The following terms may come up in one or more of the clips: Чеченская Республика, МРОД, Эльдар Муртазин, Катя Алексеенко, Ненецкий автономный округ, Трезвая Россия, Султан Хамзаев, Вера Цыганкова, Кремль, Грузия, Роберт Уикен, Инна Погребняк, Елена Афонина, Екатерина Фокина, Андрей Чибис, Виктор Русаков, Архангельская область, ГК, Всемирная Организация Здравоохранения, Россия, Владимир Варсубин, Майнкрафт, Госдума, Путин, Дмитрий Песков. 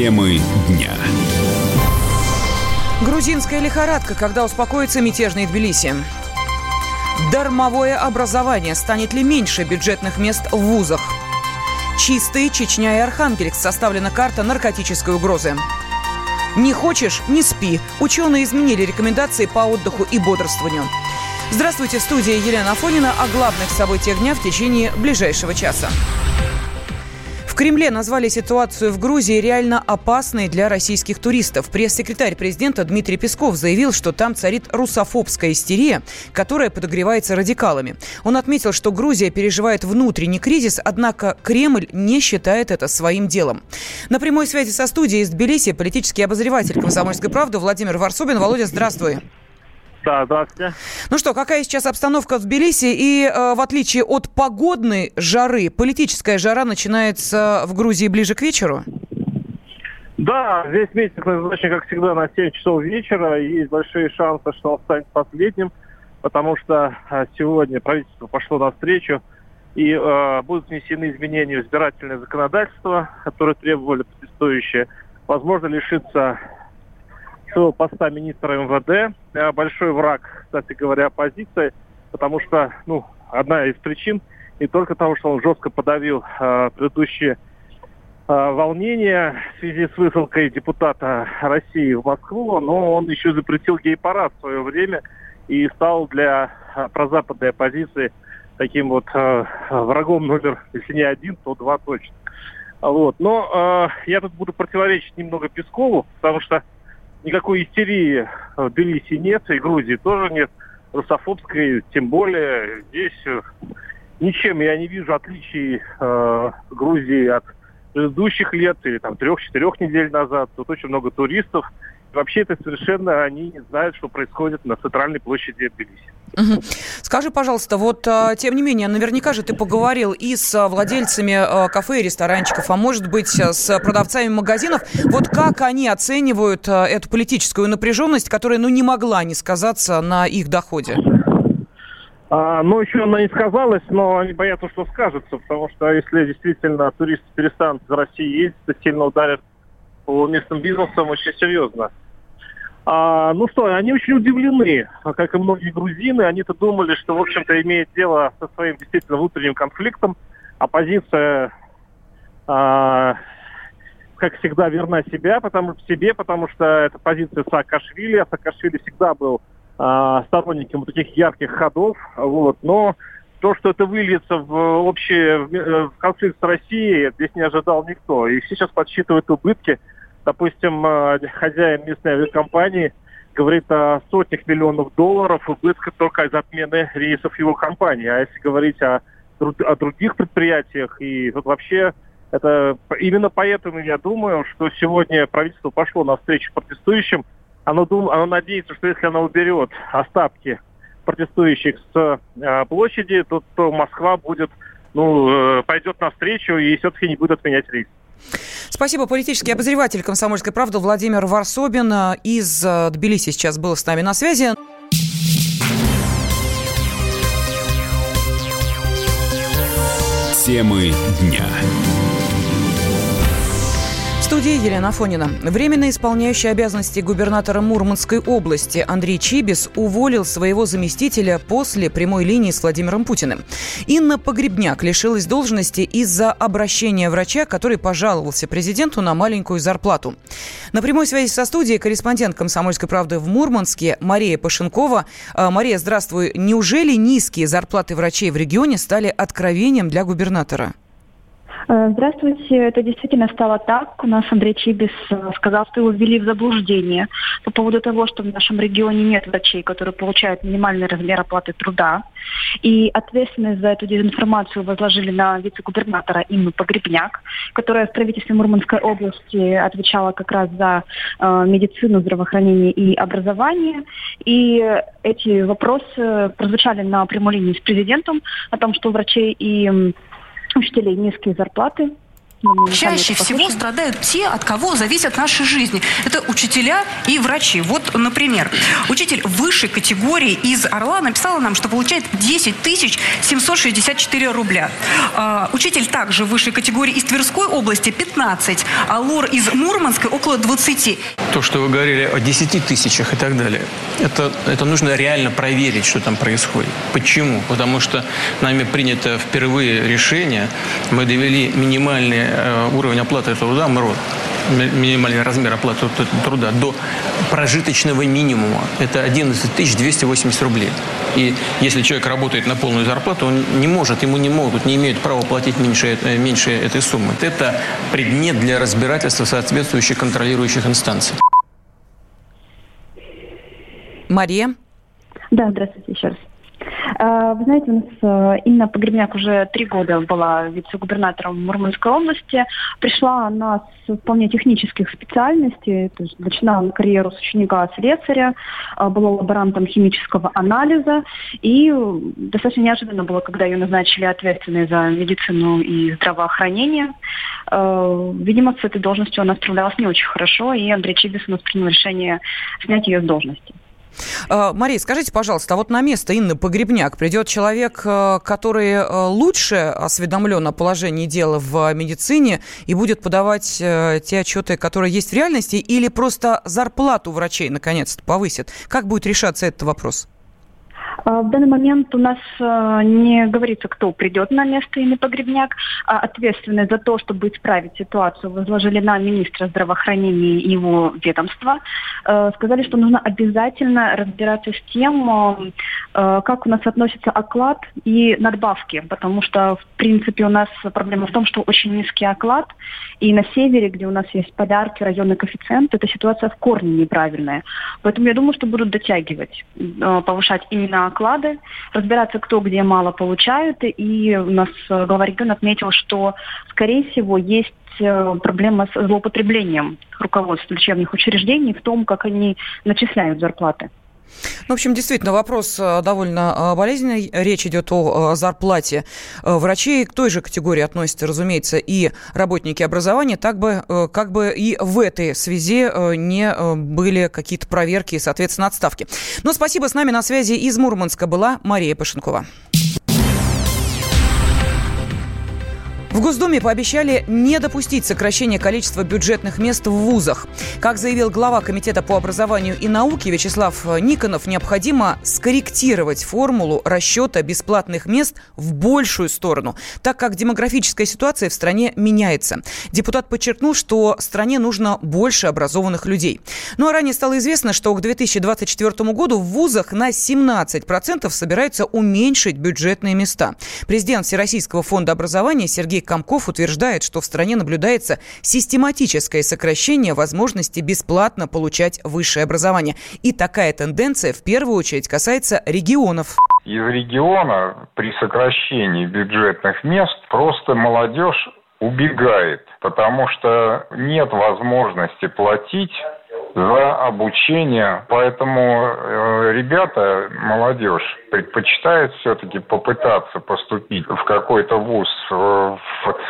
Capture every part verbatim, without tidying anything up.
Темы дня. Грузинская лихорадка, когда успокоится мятежный Тбилиси. Дармовое образование. Станет ли меньше бюджетных мест в вузах? Чистые Чечня и Архангельск. Составлена карта наркотической угрозы. Не хочешь – не спи. Ученые изменили рекомендации по отдыху и бодрствованию. Здравствуйте, в студии Елена Афонина. О главных событиях дня в течение ближайшего часа. В Кремле назвали ситуацию в Грузии реально опасной для российских туристов. Пресс-секретарь президента Дмитрий Песков заявил, что там царит русофобская истерия, которая подогревается радикалами. Он отметил, что Грузия переживает внутренний кризис, однако Кремль не считает это своим делом. На прямой связи со студией из Тбилиси политический обозреватель «Комсомольской правды» Владимир Варсубин. Володя, здравствуй. Да, здравствуйте. Ну что, какая сейчас обстановка в Тбилиси? И э, в отличие от погодной жары, политическая жара начинается в Грузии ближе к вечеру? Да, весь месяц назначен, как всегда, на семь часов вечера. И есть большие шансы, что он станет последним, потому что сегодня правительство пошло навстречу. И э, будут внесены изменения в избирательное законодательство, которые требовали протестующие. Возможно, лишиться своего поста министра МВД. Большой враг, кстати говоря, оппозиции, потому что, ну, одна из причин не только того, что он жестко подавил э, предыдущие э, волнения в связи с высылкой депутата России в Москву, но он еще запретил гей-парад в свое время и стал для э, прозападной оппозиции таким вот э, врагом номер, если не один, то два точно. Вот. Но э, я тут буду противоречить немного Пескову, потому что никакой истерии в Тбилиси нет, и Грузии тоже нет, русофобской тем более. Здесь ничем я не вижу отличий э, Грузии от предыдущих лет или там трех-четырех недель назад. Тут очень много туристов. И вообще-то совершенно они не знают, что происходит на центральной площади Тбилиси. Угу. Скажи, пожалуйста, вот тем не менее, наверняка же ты поговорил и с владельцами кафе и ресторанчиков, а может быть, с продавцами магазинов. Вот как они оценивают эту политическую напряженность, которая, ну, не могла не сказаться на их доходе? А, ну, еще она не сказалась, но они боятся, что скажется, потому что если действительно туристы перестанут из России ездить, то сильно ударят по местным бизнесам очень серьезно. А, ну что, они очень удивлены, как и многие грузины. Они-то думали, что, в общем-то, имеет дело со своим действительно внутренним конфликтом. Оппозиция, а, как всегда, верна себя, потому, себе, потому что это позиция Саакашвили. А Саакашвили всегда был а, сторонником таких ярких ходов. Вот. Но то, что это выльется в общий в конфликт с Россией, здесь не ожидал никто. И все сейчас подсчитывают убытки. Допустим, хозяин местной авиакомпании говорит о сотнях миллионов долларов убытка только из отмены рейсов его компании. А если говорить о, о других предприятиях, и вот вообще это именно поэтому я думаю, что сегодня правительство пошло навстречу протестующим. Оно, дум, оно надеется, что если оно уберет остатки протестующих с площади, то, то Москва будет, ну, пойдет навстречу и все-таки не будет отменять рейс. Спасибо. Политический обозреватель «Комсомольской правды» Владимир Варсобин из Тбилиси сейчас был с нами на связи. Темы дня. В студии Елена Афонина. Временно исполняющий обязанности губернатора Мурманской области Андрей Чибис уволил своего заместителя после прямой линии с Владимиром Путиным. Инна Погребняк лишилась должности из-за обращения врача, который пожаловался президенту на маленькую зарплату. На прямой связи со студией корреспондент «Комсомольской правды» в Мурманске Мария Пашенкова. Мария, здравствуй. Неужели низкие зарплаты врачей в регионе стали откровением для губернатора? Здравствуйте. Это действительно стало так. У нас Андрей Чибис сказал, что его ввели в заблуждение по поводу того, что в нашем регионе нет врачей, которые получают минимальный размер оплаты труда. И ответственность за эту дезинформацию возложили на вице-губернатора Инну Погребняк, которая в правительстве Мурманской области отвечала как раз за э, медицину, здравоохранение и образование. И эти вопросы прозвучали на прямой линии с президентом о том, что у врачей и учителей низкие зарплаты. Чаще всего страдают те, от кого зависят наши жизни. Это учителя и врачи. Вот, например, учитель высшей категории из Орла написала нам, что получает десять тысяч семьсот шестьдесят четыре рубля. А, учитель также высшей категории из Тверской области пятнадцать, а лор из Мурманской около двадцать. То, что вы говорили о десяти тысячах и так далее, это, это нужно реально проверить, что там происходит. Почему? Потому что нами принято впервые решение, мы довели минимальные уровень оплаты труда, МРОД, минимальный размер оплаты труда, до прожиточного минимума. Это одиннадцать тысяч двести восемьдесят рублей. И если человек работает на полную зарплату, он не может, ему не могут, не имеют права платить меньше, меньше этой суммы. Это предмет для разбирательства соответствующих контролирующих инстанций. Мария? Да, здравствуйте еще раз. Вы знаете, у нас Инна Погребняк уже три года была вице-губернатором Мурманской области. Пришла она с вполне технических специальностей. То есть начинала карьеру с ученика-слесаря, была лаборантом химического анализа. И достаточно неожиданно было, когда ее назначили ответственной за медицину и здравоохранение. Видимо, с этой должностью она справлялась не очень хорошо, и Андрей Чибис у нас принял решение снять ее с должности. Мария, скажите, пожалуйста, а вот на место Инны Погребняк придет человек, который лучше осведомлен о положении дела в медицине и будет подавать те отчеты, которые есть в реальности, или просто зарплату врачей наконец-то повысят? Как будет решаться этот вопрос? В данный момент у нас не говорится, кто придет на место Инны Погребняк. Ответственность за то, чтобы исправить ситуацию, возложили на министра здравоохранения и его ведомства. Сказали, что нужно обязательно разбираться с тем, как у нас относится оклад и надбавки. Потому что, в принципе, у нас проблема в том, что очень низкий оклад. И на севере, где у нас есть подарки, районный коэффициент, эта ситуация в корне неправильная. Поэтому я думаю, что будут дотягивать, повышать именно оклады, разбираться, кто где мало получает. И у нас глава региона отметил, что, скорее всего, есть проблема с злоупотреблением руководства лечебных учреждений в том, как они начисляют зарплаты. Ну, в общем, действительно, вопрос довольно болезненный. Речь идет о зарплате врачей. К той же категории относятся, разумеется, и работники образования. Так бы, как бы и в этой связи не были какие-то проверки и, соответственно, отставки. Но спасибо. С нами на связи из Мурманска была Мария Пашенкова. В Госдуме пообещали не допустить сокращения количества бюджетных мест в вузах. Как заявил глава Комитета по образованию и науке Вячеслав Никонов, необходимо скорректировать формулу расчета бесплатных мест в большую сторону, так как демографическая ситуация в стране меняется. Депутат подчеркнул, что стране нужно больше образованных людей. Ну а ранее стало известно, что к две тысячи двадцать четвёртому году в вузах на семнадцать процентов собираются уменьшить бюджетные места. Президент Всероссийского фонда образования Сергей Камков утверждает, что в стране наблюдается систематическое сокращение возможности бесплатно получать высшее образование. И такая тенденция в первую очередь касается регионов. Из региона при сокращении бюджетных мест просто молодежь убегает, потому что нет возможности платить за обучение. Поэтому э, ребята, молодежь, предпочитают все-таки попытаться поступить в какой-то вуз э, в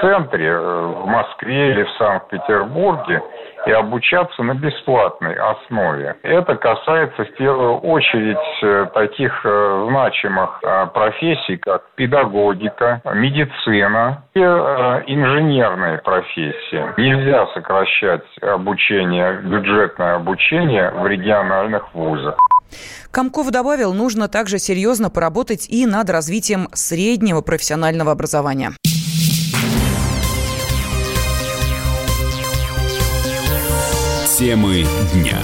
центре, э, в Москве или в Санкт-Петербурге и обучаться на бесплатной основе. Это касается в первую очередь э, таких э, значимых э, профессий, как педагогика, медицина и э, инженерные профессии. Нельзя сокращать обучение, бюджетное обучение в региональных вузах. Камков добавил, нужно также серьезно поработать и над развитием среднего профессионального образования. Темы дня.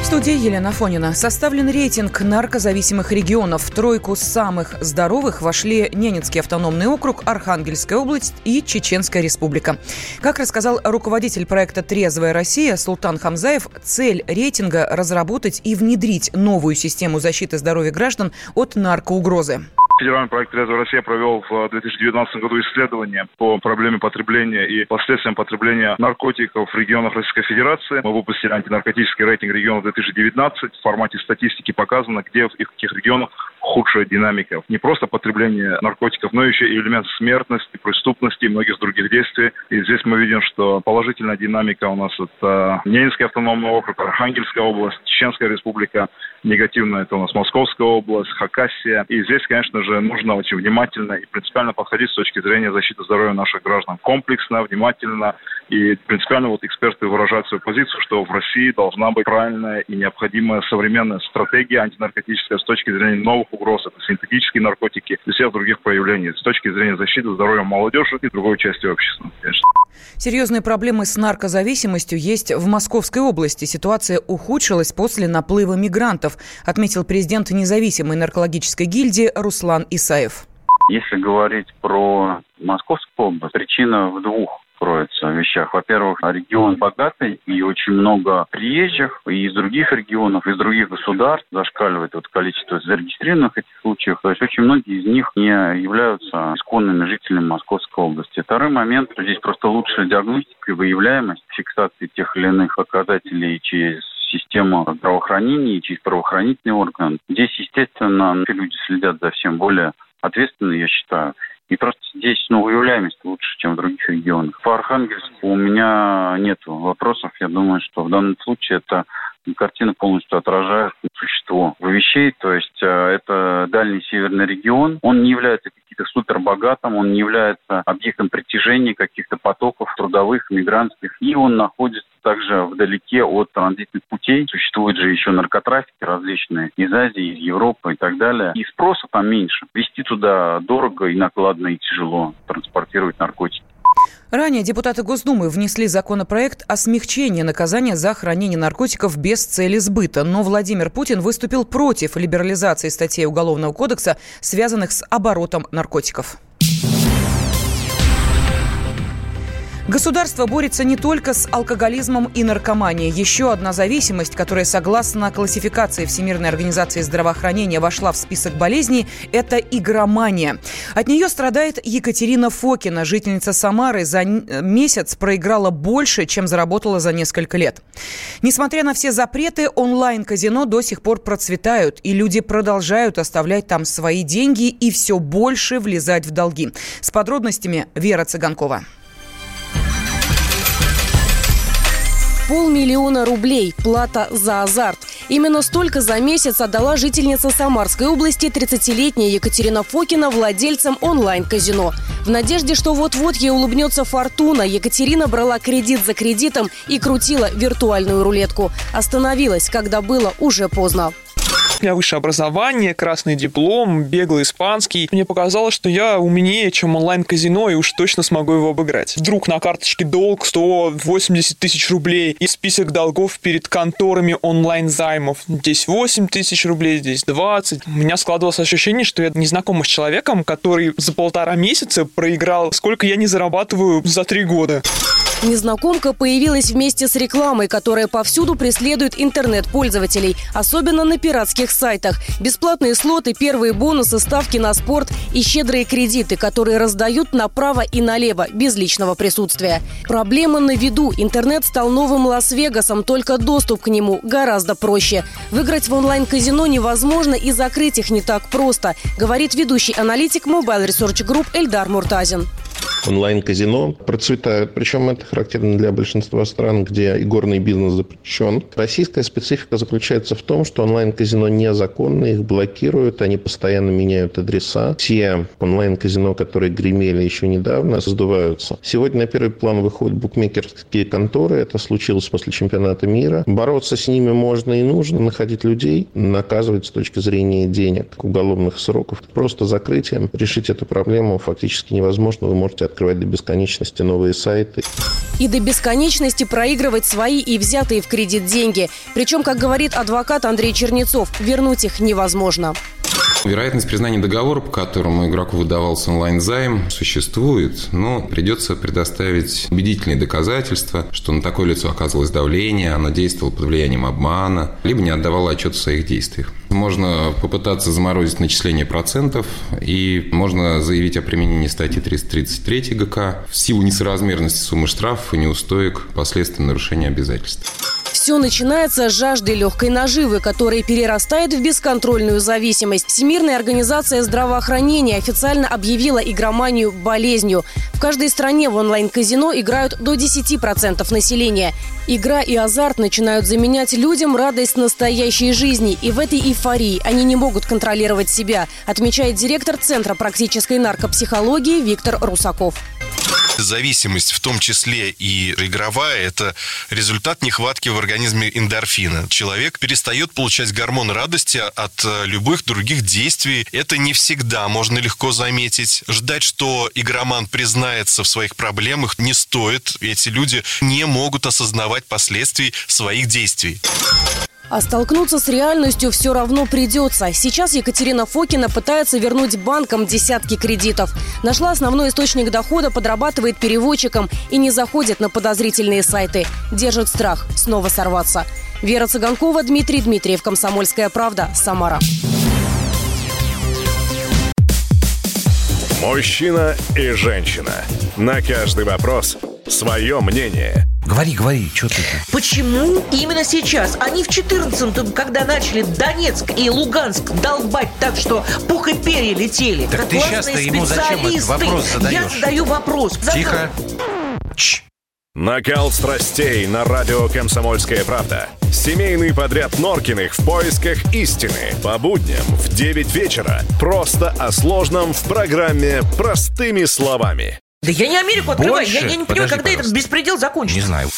В студии Елена Афонина. Составлен рейтинг наркозависимых регионов. В тройку самых здоровых вошли Ненецкий автономный округ, Архангельская область и Чеченская Республика. Как рассказал руководитель проекта «Трезвая Россия» Султан Хамзаев, цель рейтинга – разработать и внедрить новую систему защиты здоровья граждан от наркоугрозы. Федеральный проект «Трезвая Россия» провел в две тысячи девятнадцатом году исследование по проблеме потребления и последствиям потребления наркотиков в регионах Российской Федерации. Мы выпустили антинаркотический рейтинг регионов две тысячи девятнадцать. В формате статистики показано, где и в каких регионах худшая динамика. Не просто потребление наркотиков, но еще и элемент смертности, преступности и многих других действий. И здесь мы видим, что положительная динамика у нас это Ненецкий автономный округ, Архангельская область, Чеченская Республика. Негативно это у нас Московская область, Хакасия. И здесь, конечно же, нужно очень внимательно и принципиально подходить с точки зрения защиты здоровья наших граждан. Комплексно, внимательно. И принципиально вот эксперты выражают свою позицию, что в России должна быть правильная и необходимая современная стратегия антинаркотическая с точки зрения новых угроз. Это синтетические наркотики и всех других проявлений. С точки зрения защиты здоровья молодежи и другой части общества. Конечно. Серьезные проблемы с наркозависимостью есть в Московской области. Ситуация ухудшилась после наплыва мигрантов, отметил президент независимой наркологической гильдии Руслан Исаев. Если говорить про Московскую область, причина в двух кроется вещах. Во-первых, регион богатый, и очень много приезжих и из других регионов, из других государств зашкаливает вот количество зарегистрированных этих случаев. То есть очень многие из них не являются исконными жителями Московской области. Второй момент, что здесь просто лучшая диагностика и выявляемость, фиксации тех или иных показателей через систему здравоохранения и через правоохранительный орган. Здесь, естественно, люди следят за всем более ответственно, я считаю. И просто здесь, ну, выявляемость лучше, чем в других регионах. По Архангельску у меня нет вопросов. Я думаю, что в данном случае это картина полностью отражает существо вещей. То есть это дальний северный регион. Он не является каким-то супербогатым, он не является объектом притяжения каких-то потоков трудовых, мигрантских. И он находится также вдалеке от транзитных путей. Существуют же еще наркотрафики различные из Азии, из Европы и так далее. И спроса там меньше. Везти туда дорого и накладно, и тяжело транспортировать наркотики. Ранее депутаты Госдумы внесли законопроект о смягчении наказания за хранение наркотиков без цели сбыта. Но Владимир Путин выступил против либерализации статей Уголовного кодекса, связанных с оборотом наркотиков. Государство борется не только с алкоголизмом и наркоманией. Еще одна зависимость, которая, согласно классификации Всемирной Организации Здравоохранения, вошла в список болезней, это игромания. От нее страдает Екатерина Фокина, жительница Самары. За месяц проиграла больше, чем заработала за несколько лет. Несмотря на все запреты, онлайн-казино до сих пор процветают, и люди продолжают оставлять там свои деньги и все больше влезать в долги. С подробностями Вера Цыганкова. Полмиллиона рублей – плата за азарт. Именно столько за месяц отдала жительница Самарской области тридцатилетняя Екатерина Фокина владельцам онлайн-казино. В надежде, что вот-вот ей улыбнется фортуна, Екатерина брала кредит за кредитом и крутила виртуальную рулетку. Остановилась, когда было уже поздно. У меня высшее образование, красный диплом, беглый испанский. Мне показалось, что я умнее, чем онлайн-казино, и уж точно смогу его обыграть. Вдруг на карточке долг сто восемьдесят тысяч рублей, и список долгов перед конторами онлайн-займов. Здесь восемь тысяч рублей, здесь двадцать. У меня складывалось ощущение, что я незнакома с человеком, который за полтора месяца проиграл, сколько я не зарабатываю за три года. Незнакомка появилась вместе с рекламой, которая повсюду преследует интернет-пользователей, особенно на пиратских сайтах. Бесплатные слоты, первые бонусы, ставки на спорт и щедрые кредиты, которые раздают направо и налево, без личного присутствия. Проблема на виду. Интернет стал новым Лас-Вегасом, только доступ к нему гораздо проще. Выиграть в онлайн-казино невозможно и закрыть их не так просто, говорит ведущий аналитик Mobile Research Group Эльдар Муртазин. Онлайн-казино процветают, причем это характерно для большинства стран, где игорный бизнес запрещен. Российская специфика заключается в том, что онлайн-казино незаконно, их блокируют, они постоянно меняют адреса. Все онлайн-казино, которые гремели еще недавно, сдуваются. Сегодня на первый план выходят букмекерские конторы, это случилось после чемпионата мира. Бороться с ними можно и нужно, находить людей, наказывать с точки зрения денег, уголовных сроков. Просто закрытием решить эту проблему фактически невозможно, вы можете открывать до бесконечности новые сайты. И до бесконечности проигрывать свои и взятые в кредит деньги. Причем, как говорит адвокат Андрей Чернецов, вернуть их невозможно. Вероятность признания договора, по которому игроку выдавался онлайн-займ, существует, но придется предоставить убедительные доказательства, что на такое лицо оказывалось давление, оно действовало под влиянием обмана, либо не отдавало отчет в своих действиях. Можно попытаться заморозить начисление процентов, и можно заявить о применении статьи триста тридцать три ГК в силу несоразмерности суммы штрафов и неустоек последствий нарушения обязательств. все начинается с жажды легкой наживы, которая перерастает в бесконтрольную зависимость. Всемирная организация здравоохранения официально объявила игроманию болезнью. В каждой стране в онлайн-казино играют до десяти процентов населения. Игра и азарт начинают заменять людям радость настоящей жизни. И в этой эйфории они не могут контролировать себя, отмечает директор Центра практической наркопсихологии Виктор Русаков. Зависимость, в том числе и игровая, это результат нехватки в организме эндорфина. Человек перестает получать гормон радости от любых других действий. Это не всегда можно легко заметить. Ждать, что игроман признается в своих проблемах, не стоит. Эти люди не могут осознавать последствий своих действий. А столкнуться с реальностью все равно придется. Сейчас Екатерина Фокина пытается вернуть банкам десятки кредитов. Нашла основной источник дохода, подрабатывает переводчиком и не заходит на подозрительные сайты. Держит страх снова сорваться. Вера Цыганкова, Дмитрий Дмитриев, «Комсомольская правда», Самара. Мужчина и женщина. На каждый вопрос свое мнение. Говори, говори, что ты... Почему именно сейчас? Они в четырнадцатом, когда начали Донецк и Луганск долбать так, что пух и перья летели. Так ты сейчас-то ему зачем этот вопрос задаешь? Я задаю вопрос. Тихо. Ч. Накал страстей на радио «Комсомольская правда». Семейный подряд Норкиных в поисках истины. По будням в девять вечера. Просто о сложном в программе «Простыми словами». Да я не Америку открываю, я, я не понимаю, когда этот беспредел закончится. Не знаю.